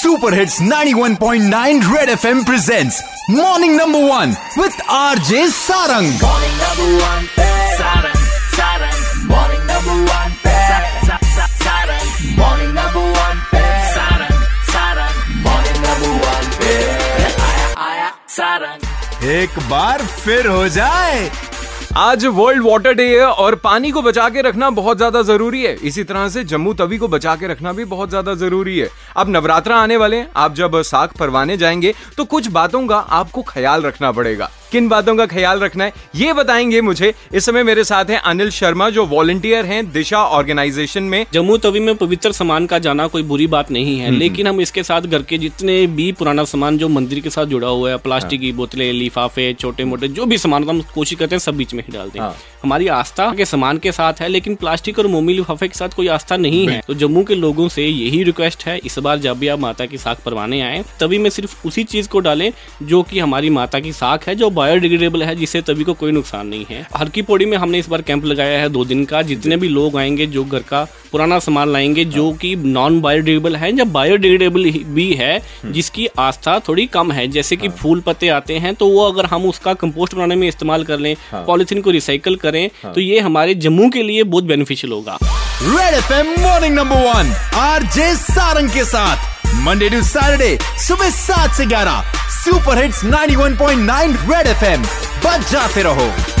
Superhits 91.9 Red FM presents Morning Number 1 with RJ Sarang. Morning Number 1 Sarang, Sarang. Morning Number 1 Sarang. Morning Number 1 Sarang, Sarang. Morning Number 1 आया आया सारंग। एक बार फिर हो जाए। आज world water day है और पानी को बचा के रखना बहुत ज्यादा जरूरी है। इसी तरह से जम्मू तवी को बचा के रखना भी बहुत ज्यादा जरूरी है। अब नवरात्र आने वाले हैं, आप जब साख परवाने जाएंगे तो कुछ बातों का आपको ख्याल रखना पड़ेगा। किन बातों का ख्याल रखना है ये बताएंगे मुझे। इस समय मेरे साथ हैं अनिल शर्मा जो वॉलंटियर हैं दिशा ऑर्गेनाइजेशन में। जम्मू तवी में पवित्र सामान का जाना कोई बुरी बात नहीं है, लेकिन हम इसके साथ घर के जितने भी पुराना सामान जो मंदिर के साथ जुड़ा हुआ है, प्लास्टिक की बोतलें, लिफाफे, छोटे मोटे जो भी सामान हम कोशिश करते हैं सब बीच में ही डालते हैं। हमारी आस्था के सामान के साथ है, लेकिन प्लास्टिक और मोमी लिफाफे के साथ कोई आस्था नहीं है। तो जम्मू के लोगों से यही रिक्वेस्ट है, इस बार जब भी आप माता की साख परवाने आए तभी में सिर्फ उसी चीज को डालें जो कि हमारी माता की साख है, जो बायोडिग्रेडेबल है, जिससे तभी को कोई नुकसान नहीं है। हर की पौड़ी में हमने इस बार कैंप लगाया है 2 दिन का। जितने भी लोग आएंगे जो घर का पुराना सामान लाएंगे जो कि नॉन बायोडिग्रेडेबल है या बायोडिग्रेडेबल भी है, जिसकी आस्था थोड़ी कम है, जैसे कि फूल पत्ते आते हैं तो वो अगर हम उसका कंपोस्ट बनाने में इस्तेमाल कर लें, पॉलिथीन को रिसाइकल करें, तो ये हमारे जम्मू के लिए बहुत बेनिफिशियल होगा। Red FM morning number 1 RJ Sarang के साथ मंडे टू सैटरडे सुबह 7 से 11 सुपर हिट्स 91.9 रेड एफएम बज जाते रहो।